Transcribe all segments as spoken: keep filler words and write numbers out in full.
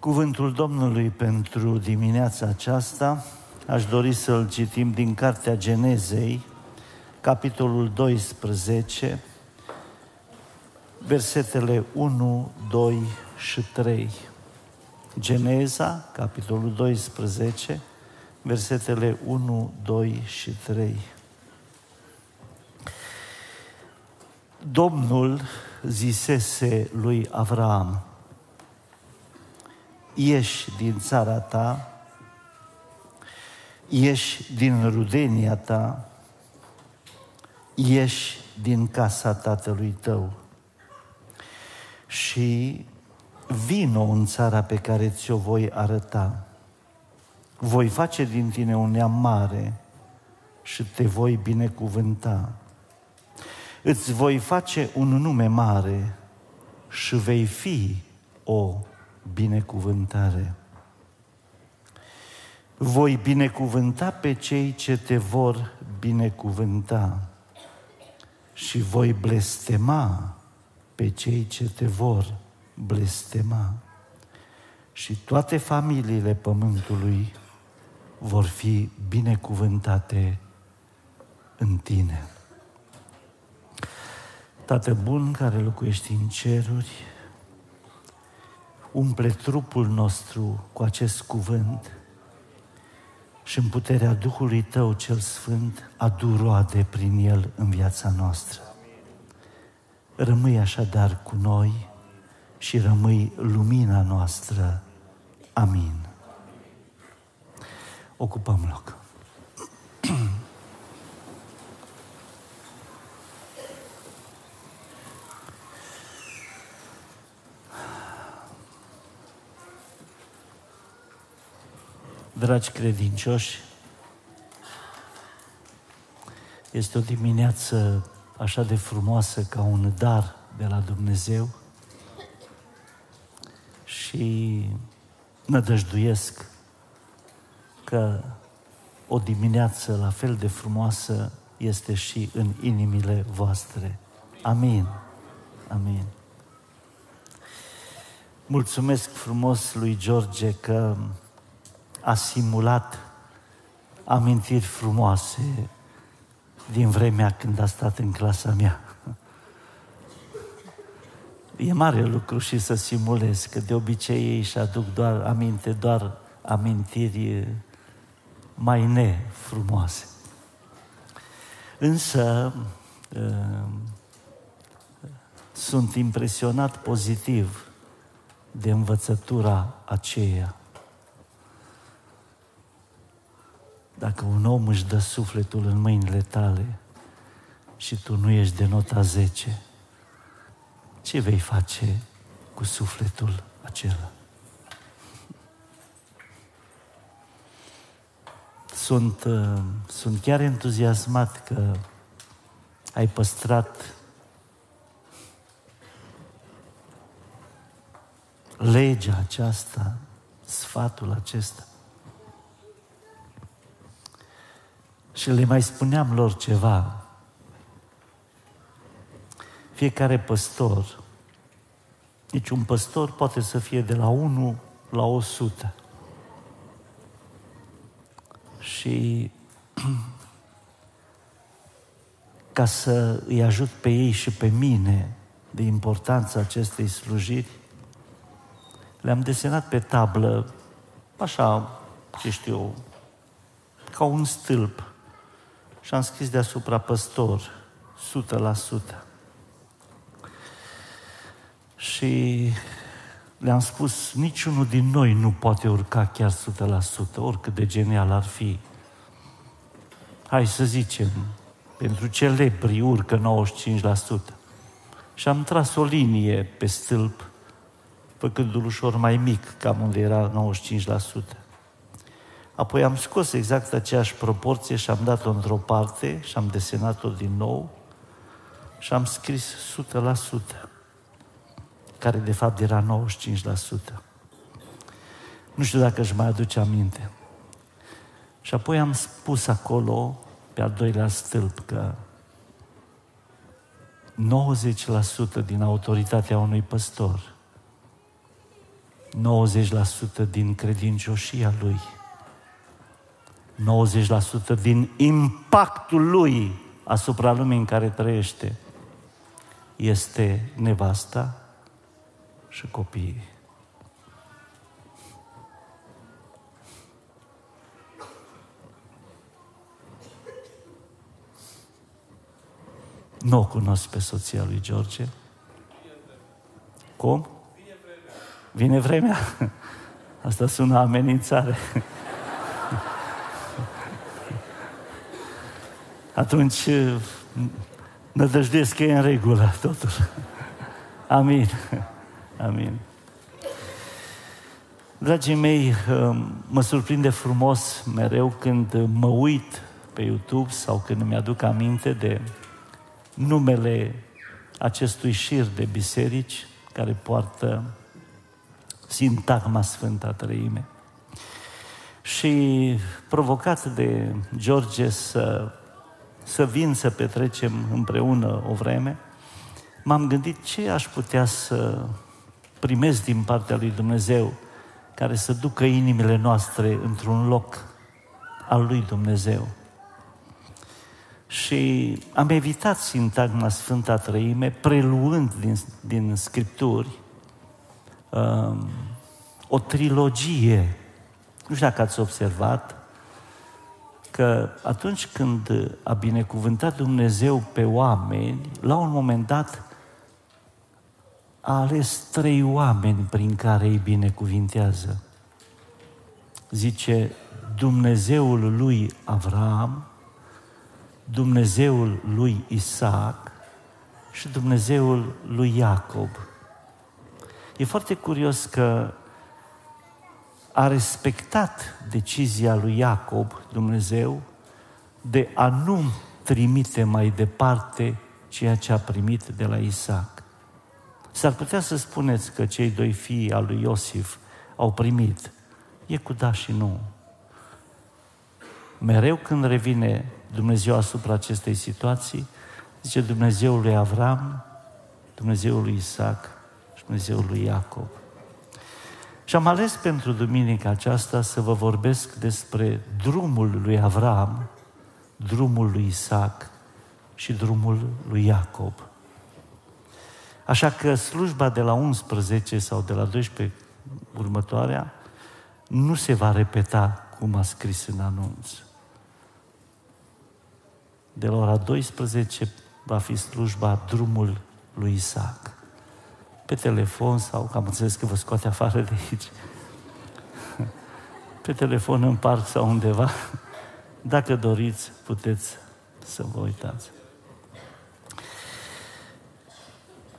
Cuvântul Domnului pentru dimineața aceasta aș dori să-l citim din Cartea Genezei, capitolul doisprezece, versetele unu, doi și trei. Geneza, capitolul doisprezece, versetele unu, doi și trei. Domnul zisese lui Avraam: ieși din țara ta, ieși din rudenia ta, ieși din casa tatălui tău și vino în țara pe care ți-o voi arăta. Voi face din tine un neam mare și te voi binecuvânta. Îți voi face un nume mare și vei fi o binecuvântare. Voi binecuvânta pe cei ce te vor binecuvânta și voi blestema pe cei ce te vor blestema. Și toate familiile pământului vor fi binecuvântate în tine. Tată bun care locuiești în ceruri, umple trupul nostru cu acest cuvânt și în puterea Duhului Tău cel Sfânt adu roade prin el în viața noastră. Rămâi așadar cu noi și rămâi lumina noastră. Amin. Ocupăm loc. Dragi credincioși, este o dimineață așa de frumoasă, ca un dar de la Dumnezeu, și nădăjduiesc că o dimineață la fel de frumoasă este și în inimile voastre. Amin. Amin. Mulțumesc frumos lui George că a simulat amintiri frumoase din vremea când a stat în clasa mea. E mare lucru și să simulez, că de obicei ei își aduc doar aminte, doar amintiri mai nefrumoase. Însă sunt impresionat pozitiv de învățătura aceea. Dacă un om își dă sufletul în mâinile tale și tu nu ești de nota zece, ce vei face cu sufletul acela? Sunt, sunt chiar entuziasmat că ai păstrat legea aceasta, sfatul acesta. Și le mai spuneam lor ceva. Fiecare păstor, deci un păstor poate să fie de la unu la o sută. Și ca să îi ajut pe ei și pe mine de importanța acestei slujiri, le-am desenat pe tablă, așa, ce știu, ca un stâlp. Și am scris deasupra păstor, o sută la sută. Și le-am spus, niciunul din noi nu poate urca chiar o sută la sută, oricât de genial ar fi. Hai să zicem, pentru celebri urcă nouăzeci și cinci la sută. Și am tras o linie pe stâlp, făcându-l ușor mai mic, cam unde era nouăzeci și cinci la sută. Apoi am scos exact aceeași proporție și am dat-o într-o parte și am desenat-o din nou și am scris o sută la sută, care de fapt era nouăzeci și cinci la sută. Nu știu dacă își mai aduce aminte. Și apoi am spus acolo, pe al doilea stâlp, că nouăzeci la sută din autoritatea unui păstor nouăzeci la sută din credincioșia lui, nouăzeci la sută din impactul lui asupra lumii în care trăiește este nevasta și copiii. Nu o cunosc pe soția lui George. Cum? Vine vremea. Asta sună amenințare. Atunci nădăjduiesc că e în regulă totul. Amin. Amin. Dragii mei, mă surprinde frumos mereu când mă uit pe YouTube sau când îmi aduc aminte de numele acestui șir de biserici care poartă sintagma Sfânta Treime. Și provocat de George să, să vin să petrecem împreună o vreme, m-am gândit ce aș putea să primesc din partea lui Dumnezeu care să ducă inimile noastre într-un loc al lui Dumnezeu. Și am evitat sintagma Sfânta Treime, preluând din, din Scripturi um, o trilogie. Nu știu dacă ați observat că atunci când a binecuvântat Dumnezeu pe oameni, la un moment dat a ales trei oameni prin care îi binecuvintează. Zice, Dumnezeul lui Avraam, Dumnezeul lui Isaac și Dumnezeul lui Iacob. E foarte curios că a respectat decizia lui Iacob, Dumnezeu, de a nu trimite mai departe ceea ce a primit de la Isaac. S-ar putea să spuneți că cei doi fii al lui Iosif au primit. E cu da și nu. Mereu când revine Dumnezeu asupra acestei situații, zice Dumnezeul lui Avram, Dumnezeul lui Isaac și Dumnezeul lui Iacob. Și am ales pentru duminica aceasta să vă vorbesc despre drumul lui Avram, drumul lui Isaac și drumul lui Iacob. Așa că slujba de la unsprezece sau de la doisprezece următoarea nu se va repeta cum a scris în anunț. De la ora douăsprezece va fi slujba drumul lui Isaac. Pe telefon sau, că am înțeles că vă scoate afară de aici, pe telefon în parc sau undeva, dacă doriți, puteți să vă uitați.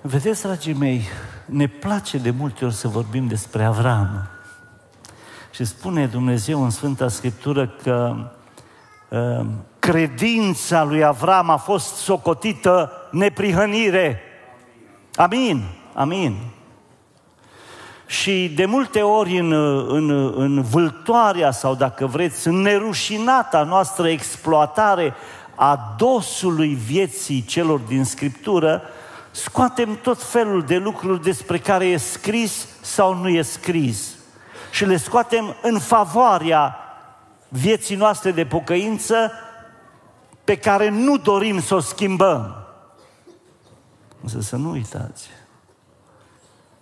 Vedeți, dragii mei, ne place de multe ori să vorbim despre Avram. Și spune Dumnezeu în Sfânta Scriptură că uh, credința lui Avram a fost socotită neprihănire. Amin, amin. Și de multe ori în, în, în vâltoarea sau, dacă vreți, în nerușinata noastră exploatare a dosului vieții celor din Scriptură, scoatem tot felul de lucruri despre care e scris sau nu e scris. Și le scoatem în favoarea vieții noastre de pocăință pe care nu dorim să o schimbăm. Însă să nu uitați,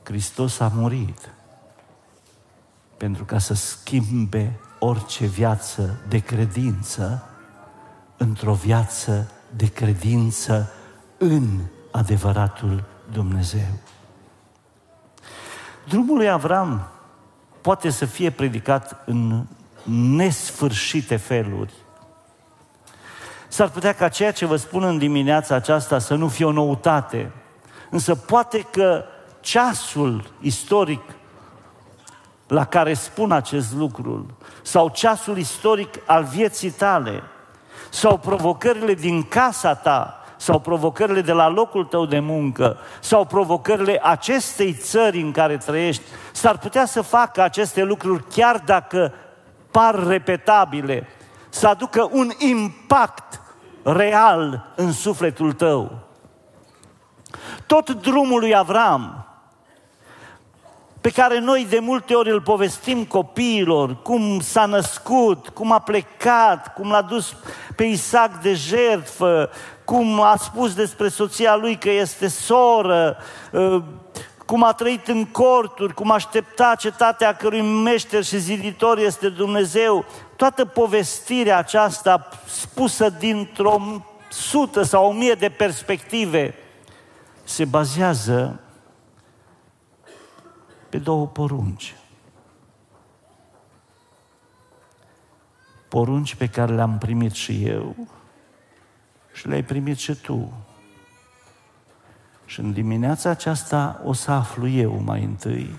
Hristos a murit pentru ca să schimbe orice viață de credință într-o viață de credință în adevăratul Dumnezeu. Drumul lui Avram poate să fie predicat în nesfârșite feluri. S-ar putea ca ceea ce vă spun în dimineața aceasta să nu fie o noutate, însă poate că ceasul istoric la care spun acest lucru, sau ceasul istoric al vieții tale, sau provocările din casa ta, sau provocările de la locul tău de muncă, sau provocările acestei țări în care trăiești, s-ar putea să facă aceste lucruri, chiar dacă par repetabile, să aducă un impact real în sufletul tău. Tot drumul lui Avram pe care noi de multe ori îl povestim copiilor, cum s-a născut, cum a plecat, cum l-a dus pe Isaac de jertfă, cum a spus despre soția lui că este soră, cum a trăit în corturi, cum aștepta cetatea cărui meșter și ziditor este Dumnezeu, toată povestirea aceasta spusă dintr-o sută sau o mie de perspective se bazează pe două porunci. Porunci pe care le-am primit și eu și le-ai primit și tu. Și în dimineața aceasta o să aflu eu mai întâi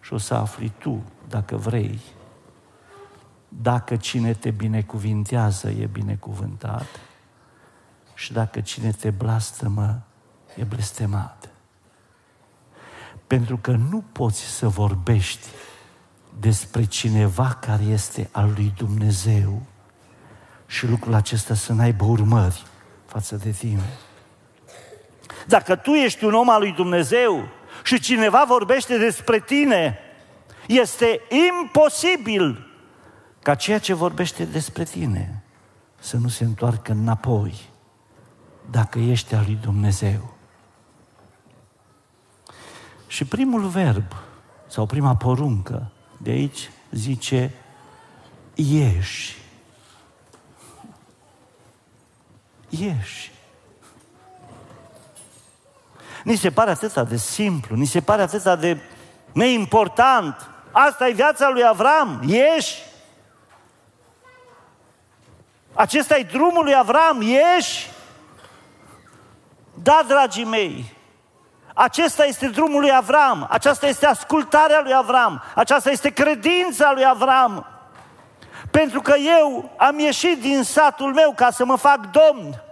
și o să afli tu, dacă vrei, dacă cine te binecuvintează e binecuvântat și dacă cine te blastămă e blestemat. Pentru că nu poți să vorbești despre cineva care este al lui Dumnezeu și lucrul acesta să n-aibă urmări față de tine. Dacă tu ești un om al lui Dumnezeu și cineva vorbește despre tine, este imposibil ca ceea ce vorbește despre tine să nu se întoarcă înapoi, dacă ești al lui Dumnezeu. Și primul verb, sau prima poruncă de aici, zice, ieși. Ieși. Ni se pare atâta de simplu, ni se pare atâta de neimportant. Asta e viața lui Avram, ieși. Acesta e drumul lui Avram, ieși. Da, dragii mei, acesta este drumul lui Avram, aceasta este ascultarea lui Avram, aceasta este credința lui Avram. Pentru că eu am ieșit din satul meu ca să mă fac domn.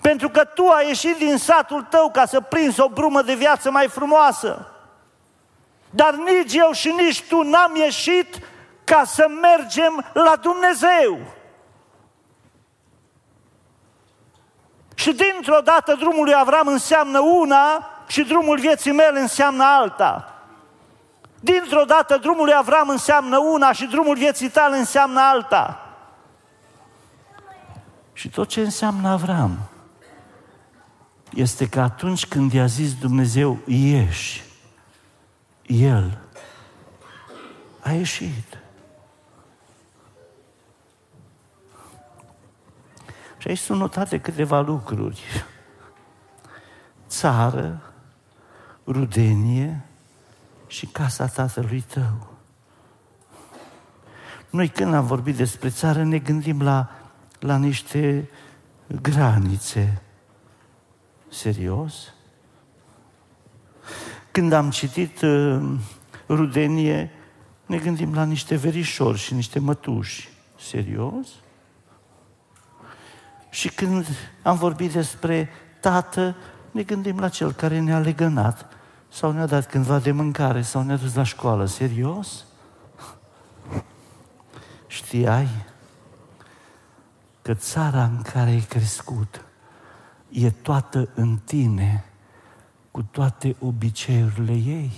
Pentru că tu ai ieșit din satul tău ca să prinzi o brumă de viață mai frumoasă. Dar nici eu și nici tu n-am ieșit ca să mergem la Dumnezeu. Și dintr-o dată drumul lui Avram înseamnă una și drumul vieții mele înseamnă alta. Dintr-o dată drumul lui Avram înseamnă una și drumul vieții tale înseamnă alta. Și tot ce înseamnă Avram este că atunci când i-a zis Dumnezeu, ieși, el a ieșit. Și aici sunt notate câteva lucruri. Țară, rudenie și casa tatălui tău. Noi când am vorbit despre țară ne gândim la, la niște granițe. Serios? Când am citit uh, rudenie, ne gândim la niște verișori și niște mătuși. Serios? Și când am vorbit despre tată, ne gândim la cel care ne-a legănat sau ne-a dat cândva de mâncare sau ne-a dus la școală. Serios? Știai că țara în care ai crescut e toată în tine, cu toate obiceiurile ei?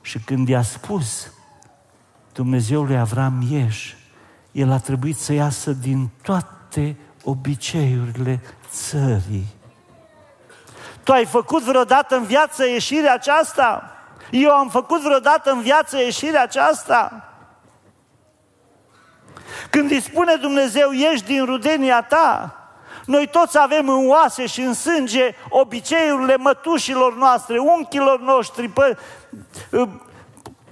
Și când i-a spus Dumnezeul lui Avram, ieși, el a trebuit să iasă din toate obiceiurile țării. Tu ai făcut vreodată în viață ieșirea aceasta? Eu am făcut vreodată în viață ieșirea aceasta? Când îi spune Dumnezeu, ieși din rudenia ta, noi toți avem în oase și în sânge obiceiurile mătușilor noastre, unchilor noștri, pă...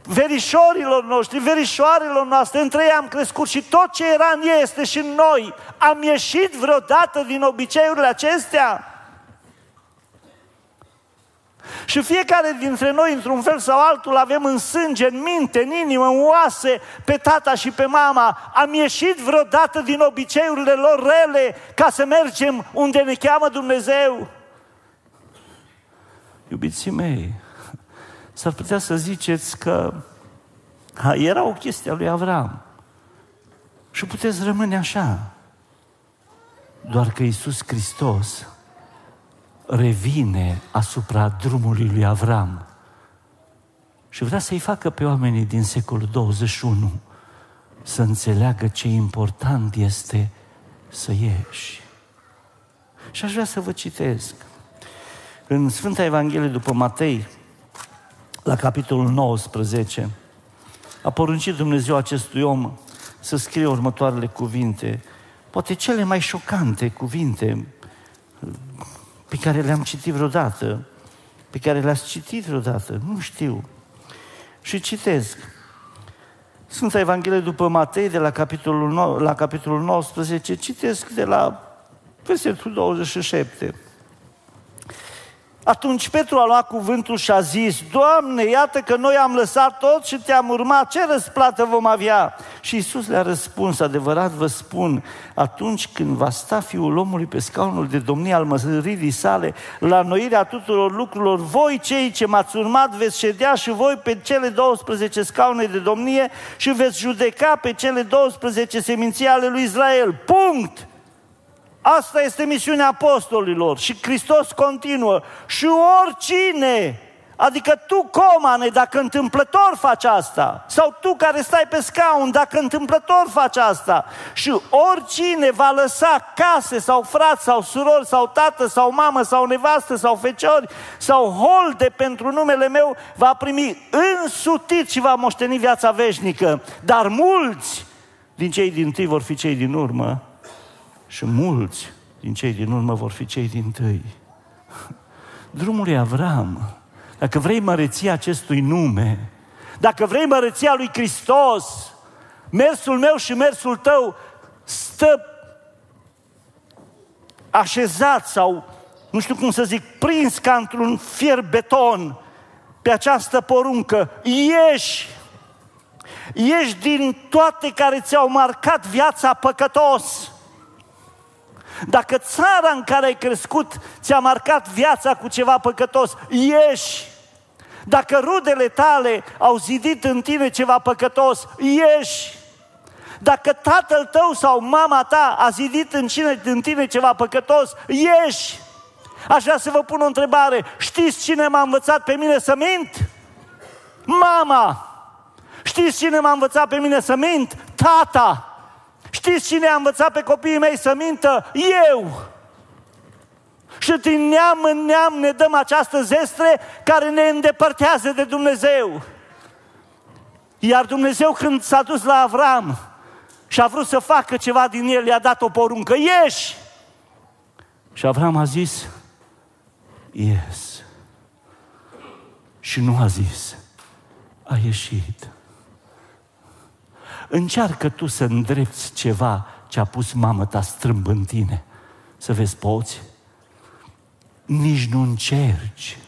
verișorilor noștri, verișoarelor noastre, între ei am crescut și tot ce era în ei este și în noi. Am ieșit vreodată din obiceiurile acestea? Și fiecare dintre noi, într-un fel sau altul, avem în sânge, în minte, în inimă, în oase, pe tata și pe mama. Am ieșit vreodată din obiceiurile lor rele ca să mergem unde ne cheamă Dumnezeu? Iubiții mei, s-ar putea să ziceți că ha, era o chestie a lui Avram și puteți rămâne așa. Doar că Iisus Hristos revine asupra drumului lui Avram și vrea să-i facă pe oamenii din secolul douăzeci și unu să înțeleagă ce important este să ieși. Și aș vrea să vă citesc. În Sfânta Evanghelie după Matei, la capitolul nouăsprezece, a poruncit Dumnezeu acestui om să scrie următoarele cuvinte, poate cele mai șocante cuvinte pe care le-am citit vreodată, pe care le-ați citit vreodată, nu știu. Și citesc. Sfânta Evanghelie după Matei, de la capitolul, nou, la capitolul nouăsprezece, citesc de la versetul douăzeci și șapte. Atunci Petru a luat cuvântul și a zis, Doamne, iată că noi am lăsat tot și te-am urmat, ce răsplată vom avea? Și Iisus le-a răspuns, adevărat vă spun, atunci când va sta Fiul omului pe scaunul de domnie al măsăririi sale, la înnoirea tuturor lucrurilor, voi cei ce m-ați urmat veți ședea și voi pe cele douăsprezece scaune de domnie și veți judeca pe cele douăsprezece seminții ale lui Israel. Punct! Asta este misiunea apostolilor și Hristos continuă. Și oricine, adică tu, comane, dacă întâmplător faci asta, sau tu care stai pe scaun, dacă întâmplător faci asta, și oricine va lăsa case sau frați sau surori sau tată sau mamă sau nevastă sau feciori sau holde pentru numele meu, va primi însutit și va moșteni viața veșnică. Dar mulți din cei dintâi vor fi cei din urmă. Și mulți din cei din urmă vor fi cei dintâi. Drumul lui Avram, dacă vrei măreția acestui nume, dacă vrei măreția lui Hristos, mersul meu și mersul tău stă așezat sau, nu știu cum să zic, prins ca într-un fier beton pe această poruncă. Ieși! Ieși din toate care ți-au marcat viața păcătos! Dacă țara în care ai crescut ți-a marcat viața cu ceva păcătos, ieși! Dacă rudele tale au zidit în tine ceva păcătos, ieși! Dacă tatăl tău sau mama ta a zidit în tine ceva păcătos, ieși! Aș vrea să vă pun o întrebare. Știți cine m-a învățat pe mine să mint? Mama! Știți cine m-a învățat pe mine să mint? Tata! Știți cine a învățat pe copiii mei să mintă? Eu! Și din neam în neam ne dăm această zestre care ne îndepărtează de Dumnezeu. Iar Dumnezeu, când s-a dus la Avram și a vrut să facă ceva din el, i-a dat o poruncă. Ieși! Și Avram a zis, ies. Și nu a zis, a ieșit. Încearcă tu să îndrepți ceva ce a pus mama ta strâmb în tine. Să vezi, poți? Nici nu încerci.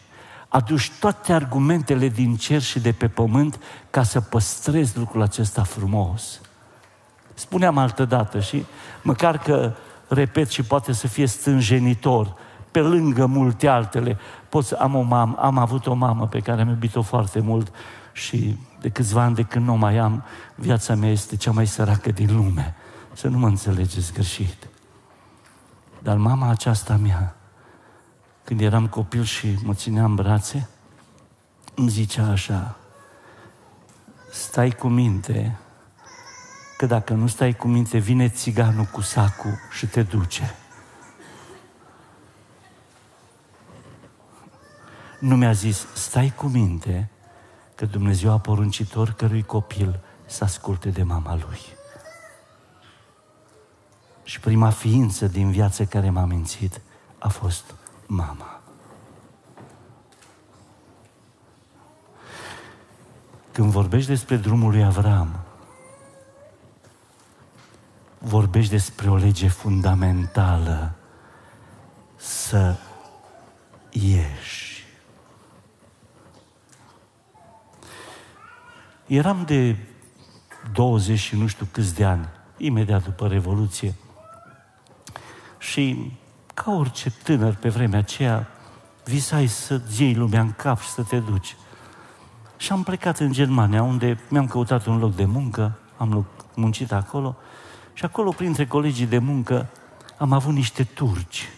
Aduci toate argumentele din cer și de pe pământ ca să păstrezi lucrul acesta frumos. Spuneam altădată și măcar că repet și poate să fie stânjenitor, pe lângă multe altele. Poți, am, o mamă, am avut o mamă pe care am iubit-o foarte mult și de câțiva ani de când nu mai am, viața mea este cea mai săracă din lume. Să nu mă înțelegeți greșit. Dar mama aceasta mea, când eram copil și mă ținea în brațe, îmi zicea așa, stai cu minte, că dacă nu stai cu minte, vine țiganul cu sacul și te duce. Nu mi-a zis, stai cu minte, că Dumnezeu a poruncit oricărui copil să asculte de mama lui. Și prima ființă din viață care m-a mințit a fost mama. Când vorbești despre drumul lui Avram, vorbești despre o lege fundamentală, să ieși. Eram de douăzeci și nu știu câți de ani, imediat după Revoluție. Și ca orice tânăr pe vremea aceea, visai să-ți iei lumea în cap și să te duci. Și am plecat în Germania, unde mi-am căutat un loc de muncă, am muncit acolo și acolo, printre colegii de muncă, am avut niște turci.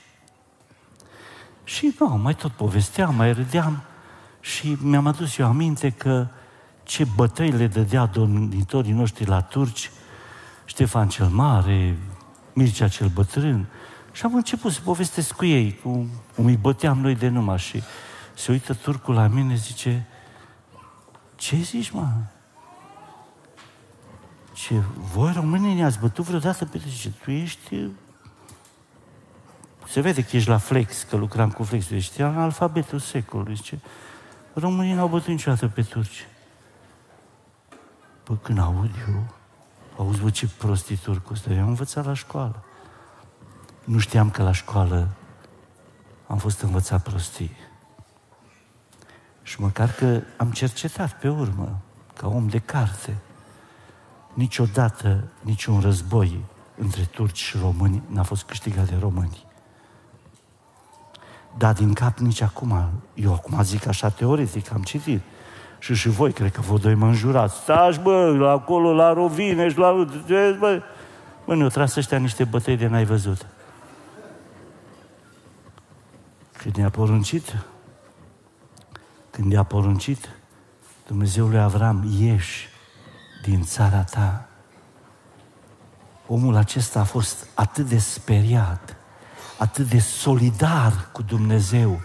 Și nu, mai tot povesteam, mai râdeam și mi-am adus eu aminte că ce bătăi le dădea domnitorii noștri la turci, Ștefan cel Mare, Mircea cel Bătrân, și am început să povestesc cu ei, cum îi băteam noi de numai și se uită turcul la mine, zice, ce zici, mă? Ce, voi românii ne-ați bătut vreodată? Pe zice, tu ești... Se vede că ești la Flex, că lucram cu Flex, ești în alfabetul secolului, zice, românii n-au bătut niciodată pe turci. Păi când aud eu, auzi, bă, ce prostii turcul ăsta, eu am învățat la școală. Nu știam că la școală am fost învățat prostii. Și măcar că am cercetat pe urmă, ca om de carte, niciodată niciun război între turci și români n-a fost câștigat de români. Dar din cap nici acum, eu acum zic așa teoretic, am citit, și și voi, cred că vă doi mă înjurați, stași bă, acolo la Rovinești, la... Bă, bă ne-au tras ăștia niște bătăi de n-ai văzut. Când ne-a poruncit, când i-a poruncit Dumnezeul lui Avram, ieși din țara ta. Omul acesta a fost atât de speriat, atât de solidar cu Dumnezeu,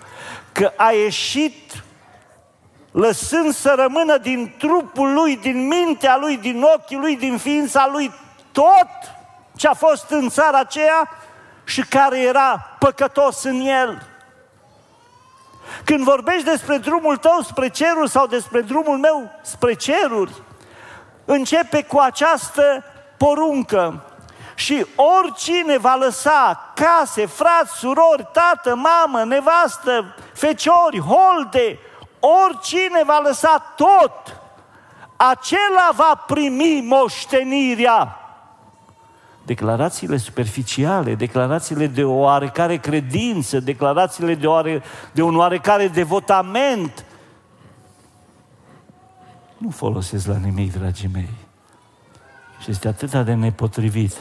că a ieșit lăsând să rămână din trupul lui, din mintea lui, din ochii lui, din ființa lui, tot ce a fost în țara aceea și care era păcătos în el. Când vorbești despre drumul tău spre ceruri sau despre drumul meu spre ceruri, începe cu această poruncă. Și oricine va lăsa case, frați, surori, tată, mamă, nevastă, feciori, holde, oricine va lăsa tot, acela va primi moștenirea. Declarațiile superficiale, declarațiile de o oarecare credință, declarațiile de, oare, de un oarecare devotament, nu folosesc la nimic, dragii mei. Și este atât de nepotrivit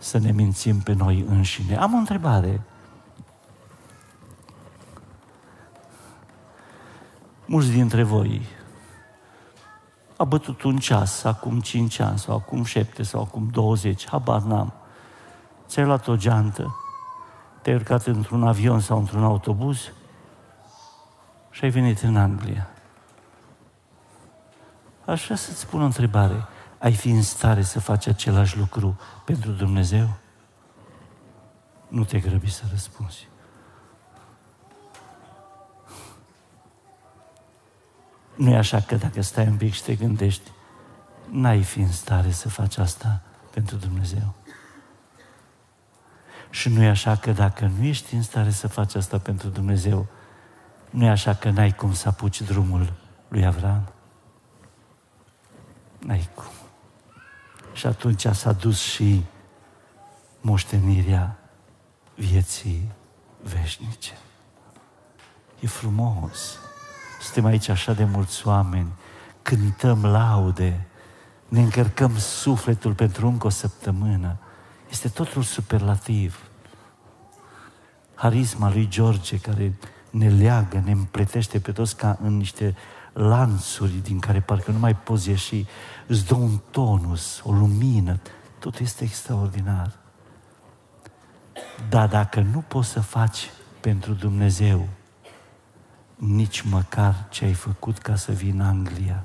să ne mințim pe noi înșine. Am o întrebare. Mulți dintre voi a bătut un ceas, acum cinci ani, sau acum șapte, sau acum douăzeci, habar n-am. Ți-ai luat o geantă, te-ai urcat într-un avion sau într-un autobuz și ai venit în Anglia. Aș vrea să-ți pun o întrebare. Ai fi în stare să faci același lucru pentru Dumnezeu? Nu te grăbi să răspunzi. Nu e așa că dacă stai un pic și te gândești, n-ai fi în stare să faci asta pentru Dumnezeu. Și nu e așa că dacă nu ești în stare să faci asta pentru Dumnezeu, nu e așa că n-ai cum să apuci drumul lui Avraam? N-ai cum. Și atunci s-a dus și moștenirea vieții veșnice. E frumos. Suntem aici așa de mulți oameni, cântăm laude, ne încărcăm sufletul pentru încă o săptămână. Este totul superlativ. Harisma lui George care ne leagă, ne împletește pe toți ca în niște lanțuri din care parcă nu mai poți ieși, îți dă un tonus, o lumină, tot este extraordinar. Dar dacă nu poți să faci pentru Dumnezeu nici măcar ce ai făcut ca să vii în Anglia,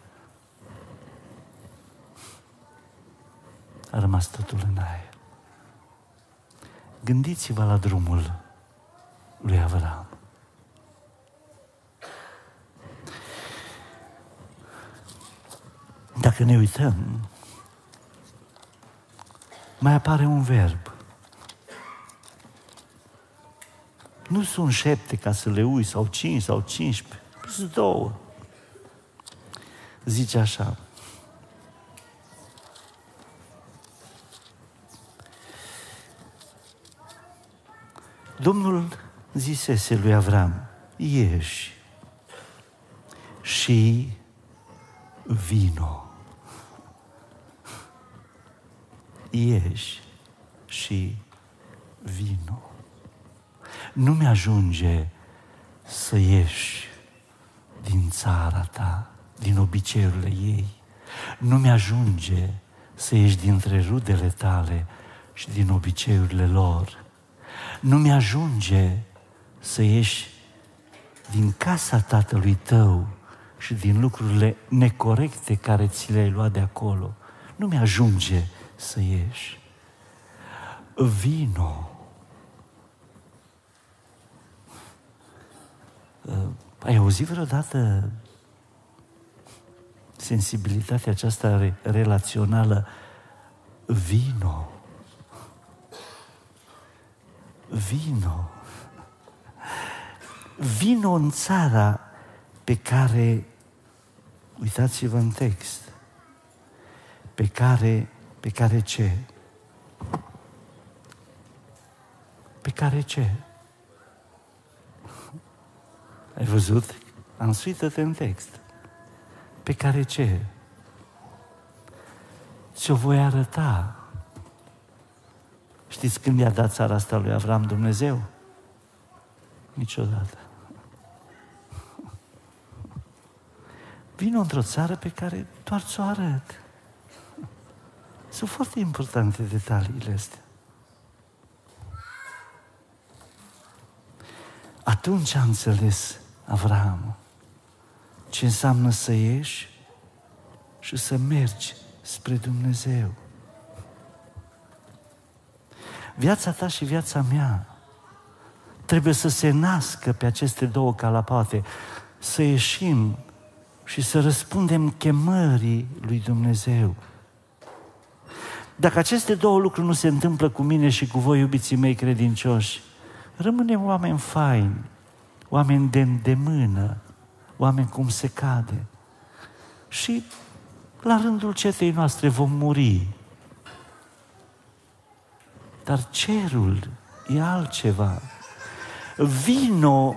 a rămas totul în aer. Gândiți-vă la drumul lui Avraam. Dacă ne uităm, mai apare un verb. Nu sunt șapte ca să le ui, sau cinci, sau cincisprezece, sunt două. Zice așa. Domnul zisese lui Avram, ieși și vino. Ieși și vino. nu mi-ajunge să ieși din țara ta, din obiceiurile ei. Nu mi-ajunge să ieși dintre rudele tale și din obiceiurile lor. Nu mi-ajunge să ieși din casa tatălui tău și din lucrurile necorecte care ți le-ai luat de acolo. Nu mi-ajunge să ieși. Vino. Ai auzit vreodată sensibilitatea aceasta relațională? Vino. Vino. Vino în țara pe care, uitați-vă în text, pe care, pe care ce? Pe care ce? Ai văzut? Însuită-te în text. Pe care ce? Ți-o voi arăta. Știți când i-a dat țara asta lui Avraam Dumnezeu? Niciodată. Vino într-o țară pe care doar ți-o arăt. Sunt foarte importante detaliile astea. Atunci a înțeles Avraam ce înseamnă să ieși și să mergi spre Dumnezeu. Viața ta și viața mea trebuie să se nască pe aceste două calapate, să ieșim și să răspundem chemării lui Dumnezeu. Dacă aceste două lucruri nu se întâmplă cu mine și cu voi, iubiții mei credincioși, rămânem oameni faini, oameni de îndemână, oameni cum se cade. Și la rândul cetei noastre vom muri. Dar cerul e altceva. Vino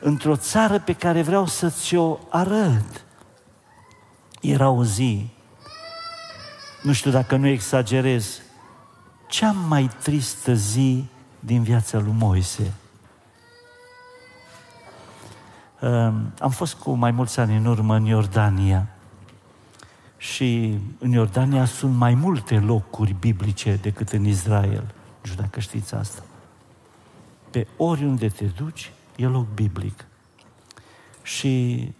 într-o țară pe care vreau să ți-o arăt. Era o zi, nu știu dacă nu exagerez, cea mai tristă zi din viața lui Moise. Am fost cu mai mulți ani în urmă în Iordania și în Iordania sunt mai multe locuri biblice decât în Israel. Nu știu dacă știți asta. Pe oriunde te duci, e loc biblic. Și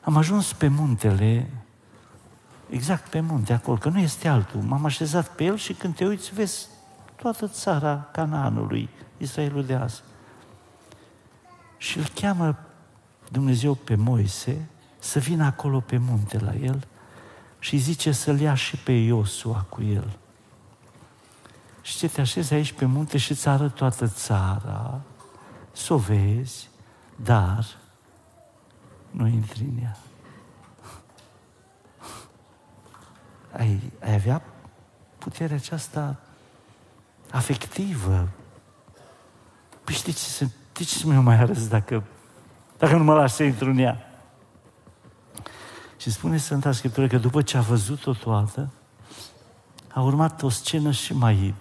am ajuns pe muntele, exact pe munte acolo, că nu este altul. M-am așezat pe el și când te uiți, vezi toată țara Canaanului, Israelul de azi. Și îl cheamă Dumnezeu pe Moise să vină acolo pe munte la el și zice să-l ia și pe Iosua cu el. Și ce, te așezi aici pe munte și îți arăt toată țara, s-o vezi, dar nu intri în ea. Ai, ai avea puterea aceasta afectivă. Păi știi ce se De ce să mă mai arăți dacă, dacă nu mă lași să intru în ea? Și spune Sfânta Scriptură că după ce a văzut-o toată, a urmat o scenă și mai,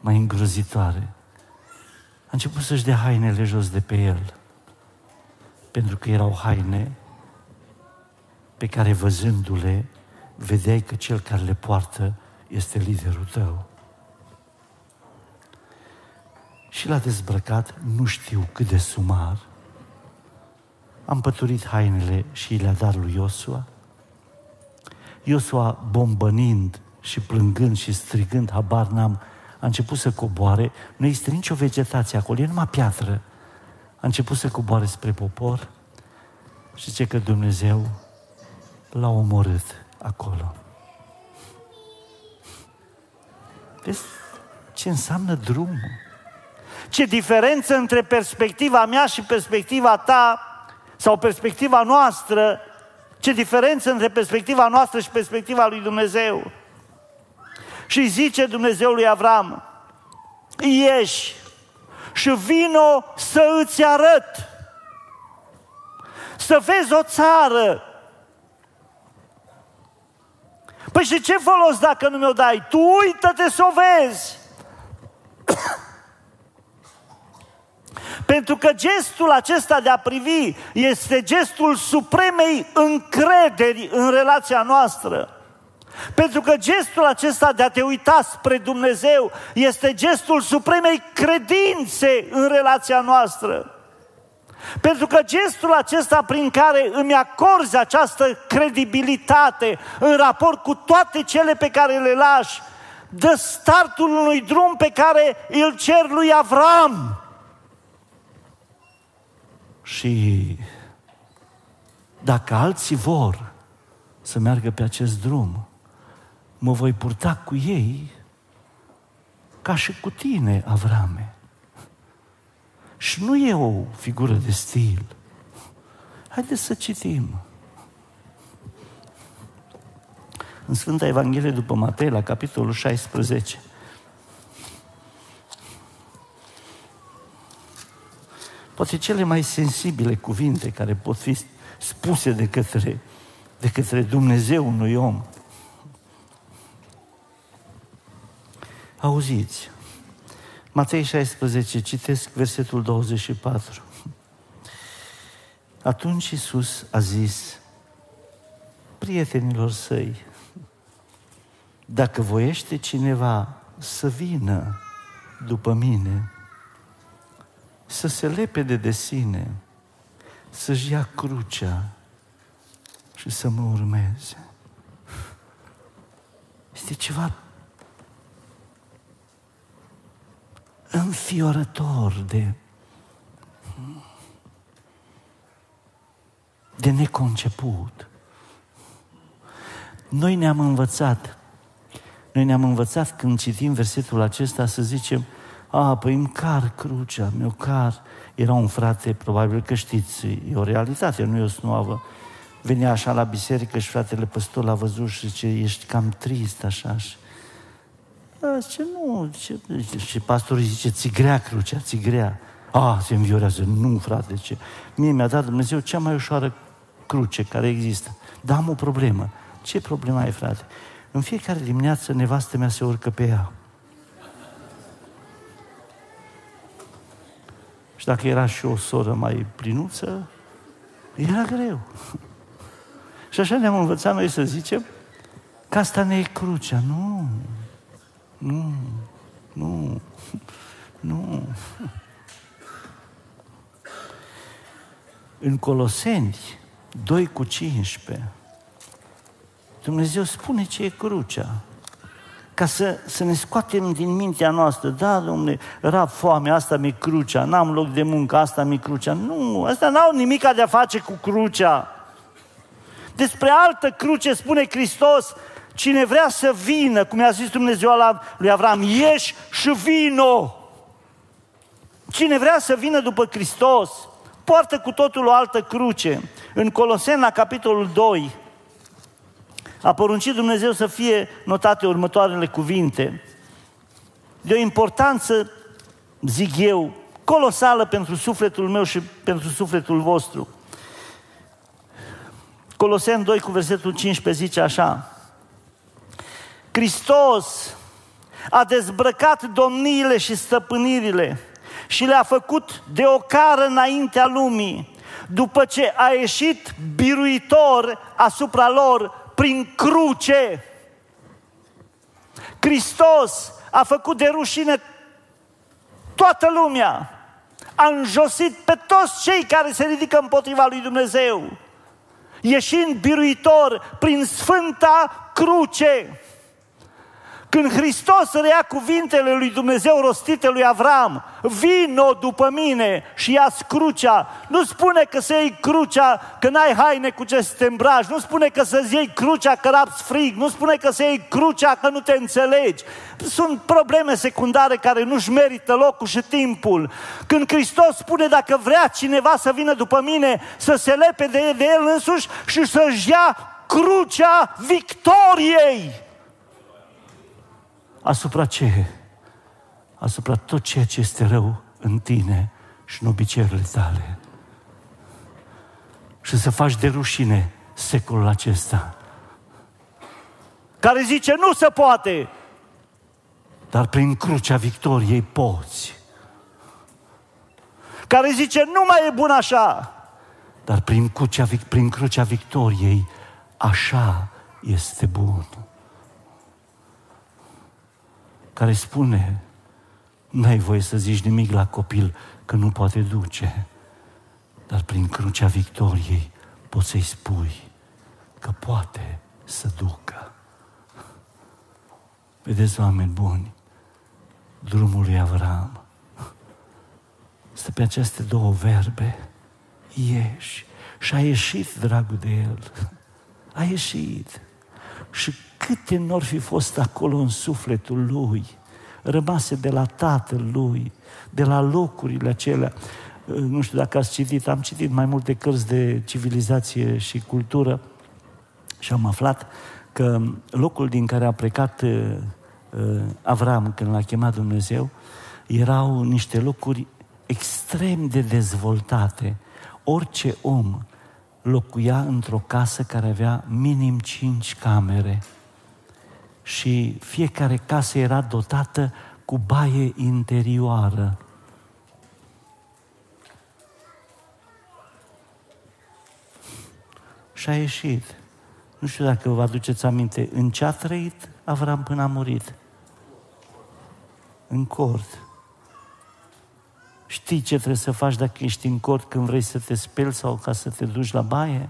mai îngrozitoare. A început să-și dea hainele jos de pe el, pentru că erau haine pe care, văzându-le, vedeai că cel care le poartă este liderul tău. Și l-a dezbrăcat, nu știu cât de sumar. Am păturit hainele și le-a dat lui Iosua. Iosua, bombănind și plângând și strigând, habar n-am, a început să coboare. Nu există nicio vegetație acolo, e numai piatră. A început să coboare spre popor și zice că Dumnezeu l-a omorât acolo. Vezi ce înseamnă drumul? Ce diferență între perspectiva mea și perspectiva ta sau perspectiva noastră, ce diferență între perspectiva noastră și perspectiva lui Dumnezeu. Și zice Dumnezeu lui Avram, ieși și vino să îți arăt, să vezi o țară. Păi și ce folos dacă nu mi-o dai? Tu uită-te să o vezi. Pentru că gestul acesta de a privi este gestul supremei încrederi în relația noastră. Pentru că gestul acesta de a te uita spre Dumnezeu este gestul supremei credințe în relația noastră. Pentru că gestul acesta prin care îmi acorzi această credibilitate în raport cu toate cele pe care le lași, dă startul unui drum pe care îl cer lui Avraam. Și dacă alții vor să meargă pe acest drum, mă voi purta cu ei ca și cu tine, Avrame. Și nu e o figură de stil. Haideți să citim. În Sfânta Evanghelie după Matei, la capitolul șaisprezece. Poate cele mai sensibile cuvinte care pot fi spuse de către, de către Dumnezeu unui om. Auziți, Matei șaisprezece, citesc versetul douăzeci și patru. Atunci Iisus a zis prietenilor săi, dacă voiește cineva să vină după mine, să se lepede de sine, să-și ia crucea și să mă urmeze. Este ceva înfiorător de, de neconceput. Noi ne-am învățat, noi ne-am învățat când citim versetul acesta să zicem, a, păi îmi car crucea, mi-o car. Era un frate, probabil că știți, e o realitate, nu e o snoavă. Venea așa la biserică și fratele păstor l-a văzut și zice, ești cam trist așa. Și zice, nu, ce? Și pastorul zice, ți grea crucea, ți grea. A, se înviorează, nu frate, ce? Mie mi-a dat Dumnezeu cea mai ușoară cruce care există. Dar am o problemă. Ce problemă ai, frate? În fiecare dimineață nevastă mea se urcă pe ea. Și dacă era și o soră mai plinuță, era greu. Și așa ne-am învățat noi să zicem că asta ne e crucea. Nu, nu, nu, nu. În Coloseni doi cu cincisprezece, Dumnezeu spune ce e crucea. Ca să, să ne scoatem din mintea noastră, da, dom'le, rab, foame, asta mi-e crucea, n-am loc de muncă, asta mi-e crucea. Nu, asta n-au nimica de a face cu crucea. Despre altă cruce spune Hristos, cine vrea să vină, cum i-a zis Dumnezeu lui Avram, ieși și vino. Cine vrea să vină după Hristos, poartă cu totul o altă cruce. În Coloseni, la capitolul doi, a poruncit Dumnezeu să fie notate următoarele cuvinte, de o importanță, zic eu, colosală pentru sufletul meu și pentru sufletul vostru. Coloseni doi cu versetul cincisprezece zice așa, Hristos a dezbrăcat domniile și stăpânirile și le-a făcut de ocară înaintea lumii, după ce a ieșit biruitor asupra lor, prin cruce. Hristos a făcut de rușine toată lumea. A înjosit pe toți cei care se ridică împotriva lui Dumnezeu, ieșind biruitor prin Sfânta Cruce. Când Hristos reia cuvintele lui Dumnezeu rostite lui Avram, vino după mine și ia-ți crucea, nu spune că să iei crucea că n-ai haine cu ce să te îmbraci, nu spune că să-ți iei crucea că rabzi frig, nu spune că să iei crucea că nu te înțelegi. Sunt probleme secundare care nu-și merită locul și timpul. Când Hristos spune dacă vrea cineva să vină după mine, să se lepede de el însuși și să-și ia crucea victoriei. Asupra ce? Asupra tot ceea ce este rău în tine și în obiceiurile tale. Și să faci de rușine secolul acesta, care zice nu se poate, dar prin crucea victoriei poți. care zice, nu mai e bun așa. Dar prin crucea, prin crucea victoriei, așa este bun. Care spune, n-ai voie să zici nimic la copil că nu poate duce. Dar prin crucea victoriei poți să-i spui că poate să ducă. Vedeți, oameni buni, drumul lui Avraam stă pe aceste două verbe. Ieși. Și a ieșit, dragul de el. A ieșit. Și câte n-or fi fost acolo în sufletul lui, rămase de la tatăl lui, de la locurile acelea. Nu știu dacă ați citit, am citit mai multe cărți de civilizație și cultură și am aflat că locul din care a plecat uh, Avraam când l-a chemat Dumnezeu, erau niște locuri extrem de dezvoltate. Orice om locuia într-o casă care avea minim cinci camere și fiecare casă era dotată cu baie interioară. Și a ieșit. Nu știu dacă vă aduceți aminte, în ce a trăit Avraam până a murit? În cort. Știi ce trebuie să faci dacă ești în cort când vrei să te speli sau ca să te duci la baie?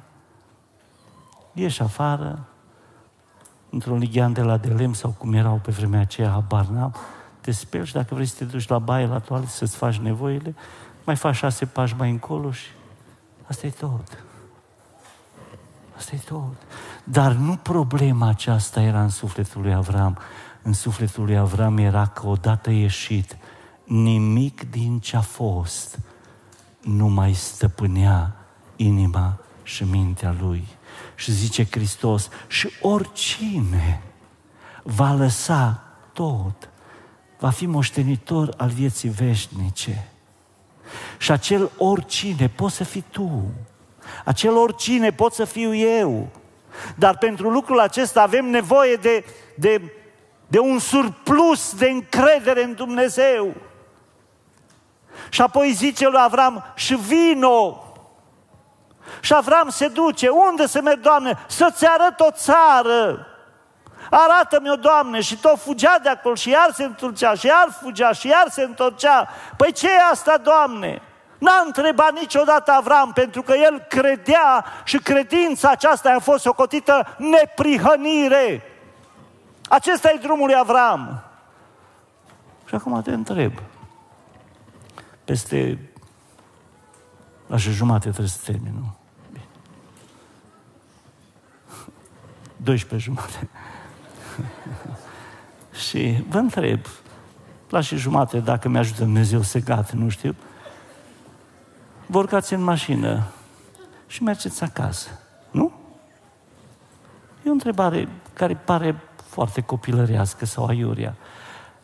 Ieși afară, într-un lighean de la de lemn sau cum erau pe vremea aceea, habar n-am, te speli și dacă vrei să te duci la baie, la toaletă, să-ți faci nevoile, mai faci șase pași mai încolo și asta e tot. Asta e tot. Dar nu problema aceasta era în sufletul lui Avraam. În sufletul lui Avraam era că odată ieșit, nimic din ce a fost nu mai stăpânea inima și mintea lui. Și zice Hristos, și oricine va lăsa tot, va fi moștenitor al vieții veșnice. Și acel oricine poți să fii tu. Acel oricine pot să fiu eu. Dar pentru lucrul acesta avem nevoie de, de, de un surplus de încredere în Dumnezeu. Și apoi zice lui Avraam, și vino. Și Avraam se duce. Unde să merg, Doamne? Să-ți arăt o țară. Arată-mi-o, Doamne. Și tot fugea de acolo și iar se întorcea, și iar fugea, și iar se întorcea. Păi ce e asta, Doamne? N-a întrebat niciodată Avraam, pentru că el credea și credința aceasta a fost socotită neprihănire. Acesta e drumul lui Avraam. Și acum te întreb. Peste la și jumate trebuie să termin, nu? Bine. douăsprezece jumate. Și vă întreb, la și jumate, dacă mi-ajută Dumnezeu secat, nu știu, vă urcați în mașină și mergeți acasă, nu? E o întrebare care pare foarte copilărească sau aiurea.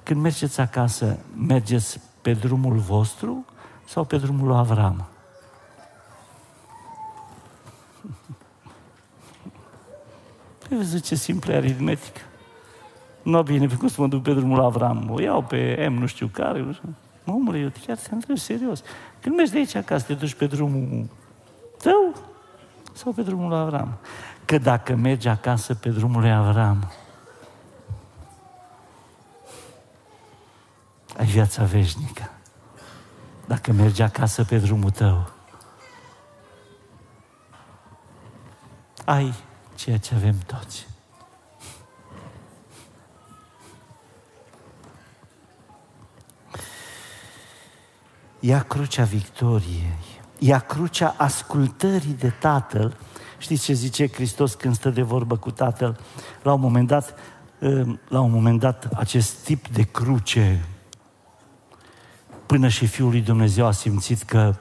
Când mergeți acasă, mergeți pe drumul vostru sau pe drumul lui Avraam? Păi vezi ce simplă aritmetică. Nu, bine, cum să mă duc pe drumul lui Avraam? O iau pe M, nu știu care, nu știu. Omule, eu chiar te întreb serios. Când mergi de aici acasă, te duci pe drumul tău sau pe drumul lui Avraam? Că dacă mergi acasă pe drumul lui Avraam, ai viața veșnică. Dacă mergi acasă pe drumul tău, ai ceea ce avem toți. Ia crucea victoriei, ia crucea ascultării de Tatăl. Știți ce zice Hristos când stă de vorbă cu Tatăl? La un moment dat, la un moment dat acest tip de cruce, până și Fiul lui Dumnezeu a simțit că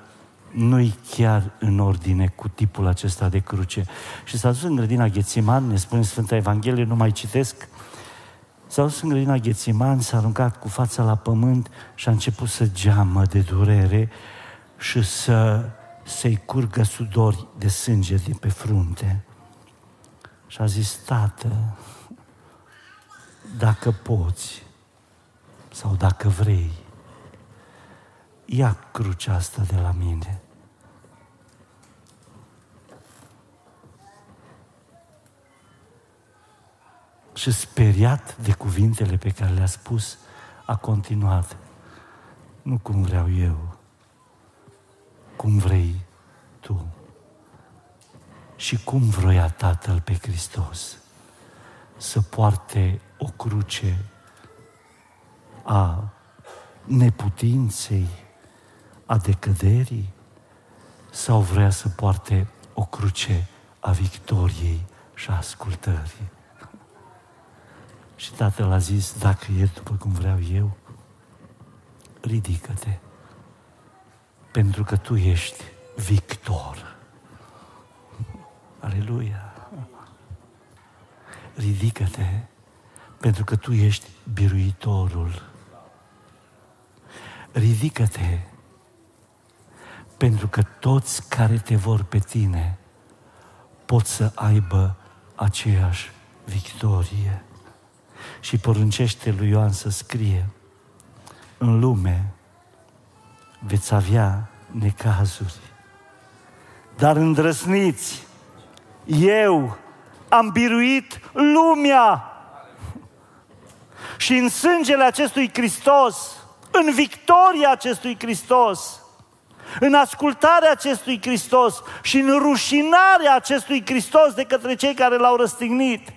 nu-i chiar în ordine cu tipul acesta de cruce. Și s-a dus în grădina Ghețiman, ne spune Sfânta Evanghelie, nu mai citesc, s-a dus în grădina Ghețiman, s-a aruncat cu fața la pământ și a început să geamă de durere și să, să-i curgă sudori de sânge din pe frunte. Și a zis, Tată, dacă poți sau dacă vrei, ia crucea asta de la mine. Și speriat de cuvintele pe care le-a spus, a continuat. Nu cum vreau eu, cum vrei tu. Și cum vroia Tatăl pe Hristos să poarte o cruce a neputinței, a decăderii, sau vrea să poarte o cruce a victoriei și a ascultării? Și Tatăl a zis, dacă e după cum vreau eu, ridică-te, pentru că tu ești victor. Aleluia! Ridică-te, pentru că tu ești biruitorul. Ridică-te, pentru că toți care te vor pe tine pot să aibă aceeași victorie. Și poruncește lui Ioan să scrie, în lume veți avea necazuri, dar îndrăsniți, eu am biruit lumea. Și în sângele acestui Hristos, în victoria acestui Hristos, în ascultarea acestui Hristos și în rușinarea acestui Hristos de către cei care l-au răstignit,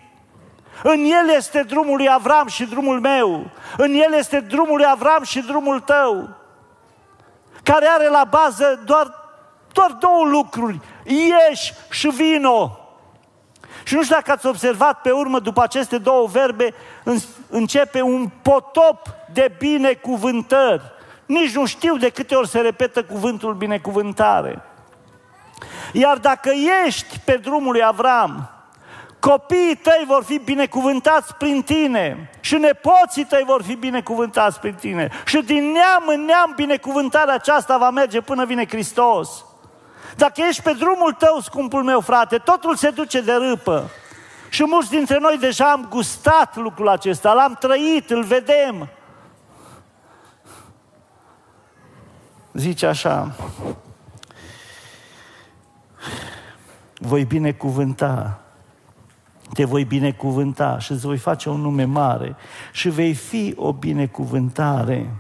în el este drumul lui Avram și drumul meu, în el este drumul lui Avram și drumul tău, care are la bază doar, doar două lucruri, ieși și vino. Și nu știu dacă ați observat pe urmă, după aceste două verbe, începe un potop de binecuvântări. Nici nu știu de câte ori se repetă cuvântul binecuvântare. Iar dacă ești pe drumul lui Avram, copiii tăi vor fi binecuvântați prin tine și nepoții tăi vor fi binecuvântați prin tine. Și din neam în neam binecuvântarea aceasta va merge până vine Hristos. Dacă ești pe drumul tău, scumpul meu frate, totul se duce de râpă. Și mulți dintre noi deja am gustat lucrul acesta, l-am trăit, îl vedem. Zice așa, voi binecuvânta, te voi binecuvânta și îți voi face un nume mare și vei fi o binecuvântare.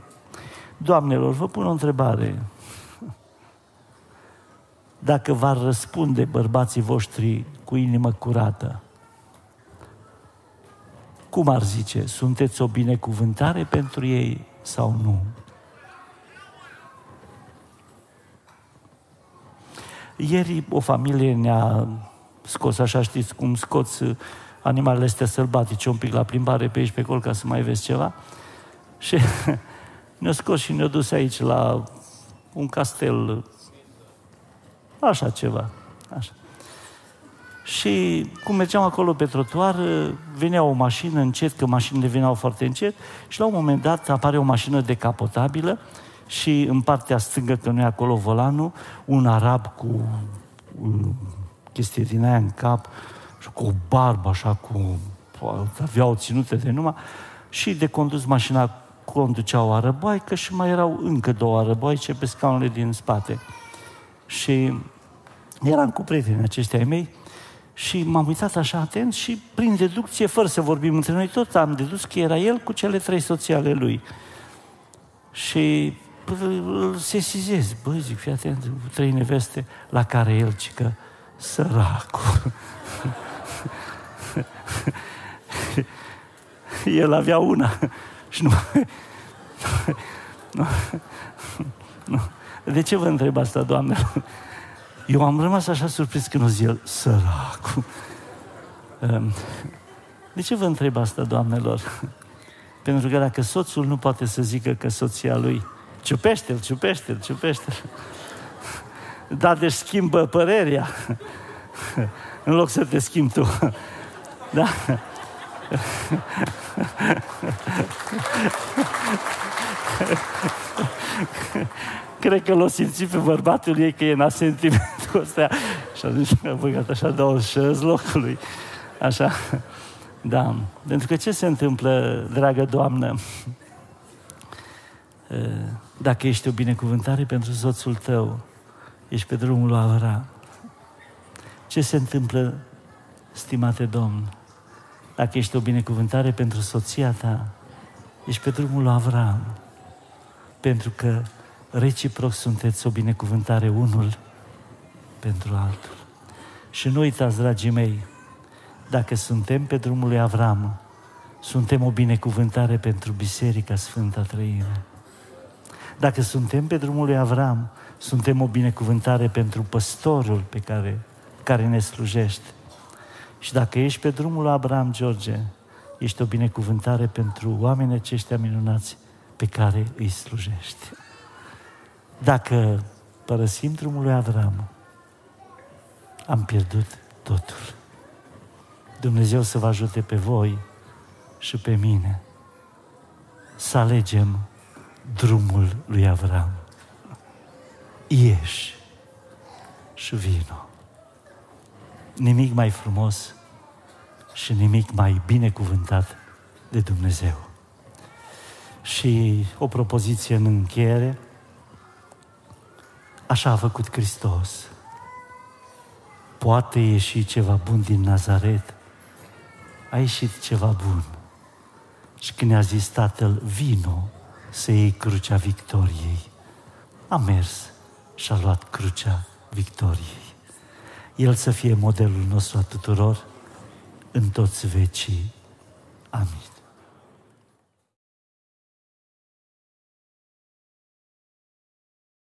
Doamnelor, vă pun o întrebare. Dacă v-ar răspunde bărbații voștri cu inimă curată, cum ar zice? Sunteți o binecuvântare pentru ei sau nu? Ieri o familie ne-a scos, așa știți cum scoți animalele astea sălbatice un pic la plimbare pe aici pe acolo ca să mai vezi ceva. Și ne-a scos și ne-a dus aici la un castel, așa ceva, așa. Și cum mergeam acolo pe trotuar, venea o mașină încet, că mașinile veneau foarte încet, și la un moment dat apare o mașină decapotabilă și în partea stângă, că nu e acolo volanul, un arab cu chestii din aia în cap și cu o barbă așa, cu, avea o ținută de numai, și de condus mașina conducea o arăboaică și mai erau încă două arăboaice pe scaunele din spate. Și eram cu prietenii aceștia ai mei și m-am uitat așa atent și prin deducție, fără să vorbim între noi tot, am dedus că era el cu cele trei soții ale lui. Și îl sesizez, băi, zic, fii atent, trei neveste, la care el, cică, săracul. El avea una și nu... nu... nu... De ce vă întreb asta, doamnelor? Eu am rămas așa surprins când o zi el, săracul. De ce vă întreb asta, doamnelor? Pentru că dacă soțul nu poate să zică că soția lui, ciupește-l, ciupește-l, ciupește-l. Da, deci schimbă părerea. În loc să te schimbi tu. Da? Cred că l-o simți pe bărbatul ei că e în asentimentul ăsta. Și atunci mi-a băgat așa două șăzi locului. Așa. Da. Pentru că ce se întâmplă, dragă doamnă? Dacă ești o binecuvântare pentru soțul tău, ești pe drumul lui Avraam. Ce se întâmplă, stimate Domn? Dacă ești o binecuvântare pentru soția ta, ești pe drumul lui Avraam. Pentru că reciproc sunteți o binecuvântare unul pentru altul. Și nu uitați, dragii mei, dacă suntem pe drumul lui Avraam, suntem o binecuvântare pentru Biserica Sfânta Treime. Dacă suntem pe drumul lui Avraam, suntem o binecuvântare pentru păstorul pe care, care ne slujește. Și dacă ești pe drumul lui Avraam, George, ești o binecuvântare pentru oamenii aceștia minunați pe care îi slujești. Dacă părăsim drumul lui Avraam, am pierdut totul. Dumnezeu să vă ajute pe voi și pe mine să alegem drumul lui Avraam. Ieși și vino. Nimic mai frumos și nimic mai binecuvântat de Dumnezeu. Și o propoziție în încheiere. Așa a făcut Hristos. Poate ieși ceva bun din Nazaret. A ieșit ceva bun. Și când a zis Tatăl, vino să iei crucea victoriei, a mers și a luat crucea victoriei. El să fie modelul nostru a tuturor în toți vecii. Amin.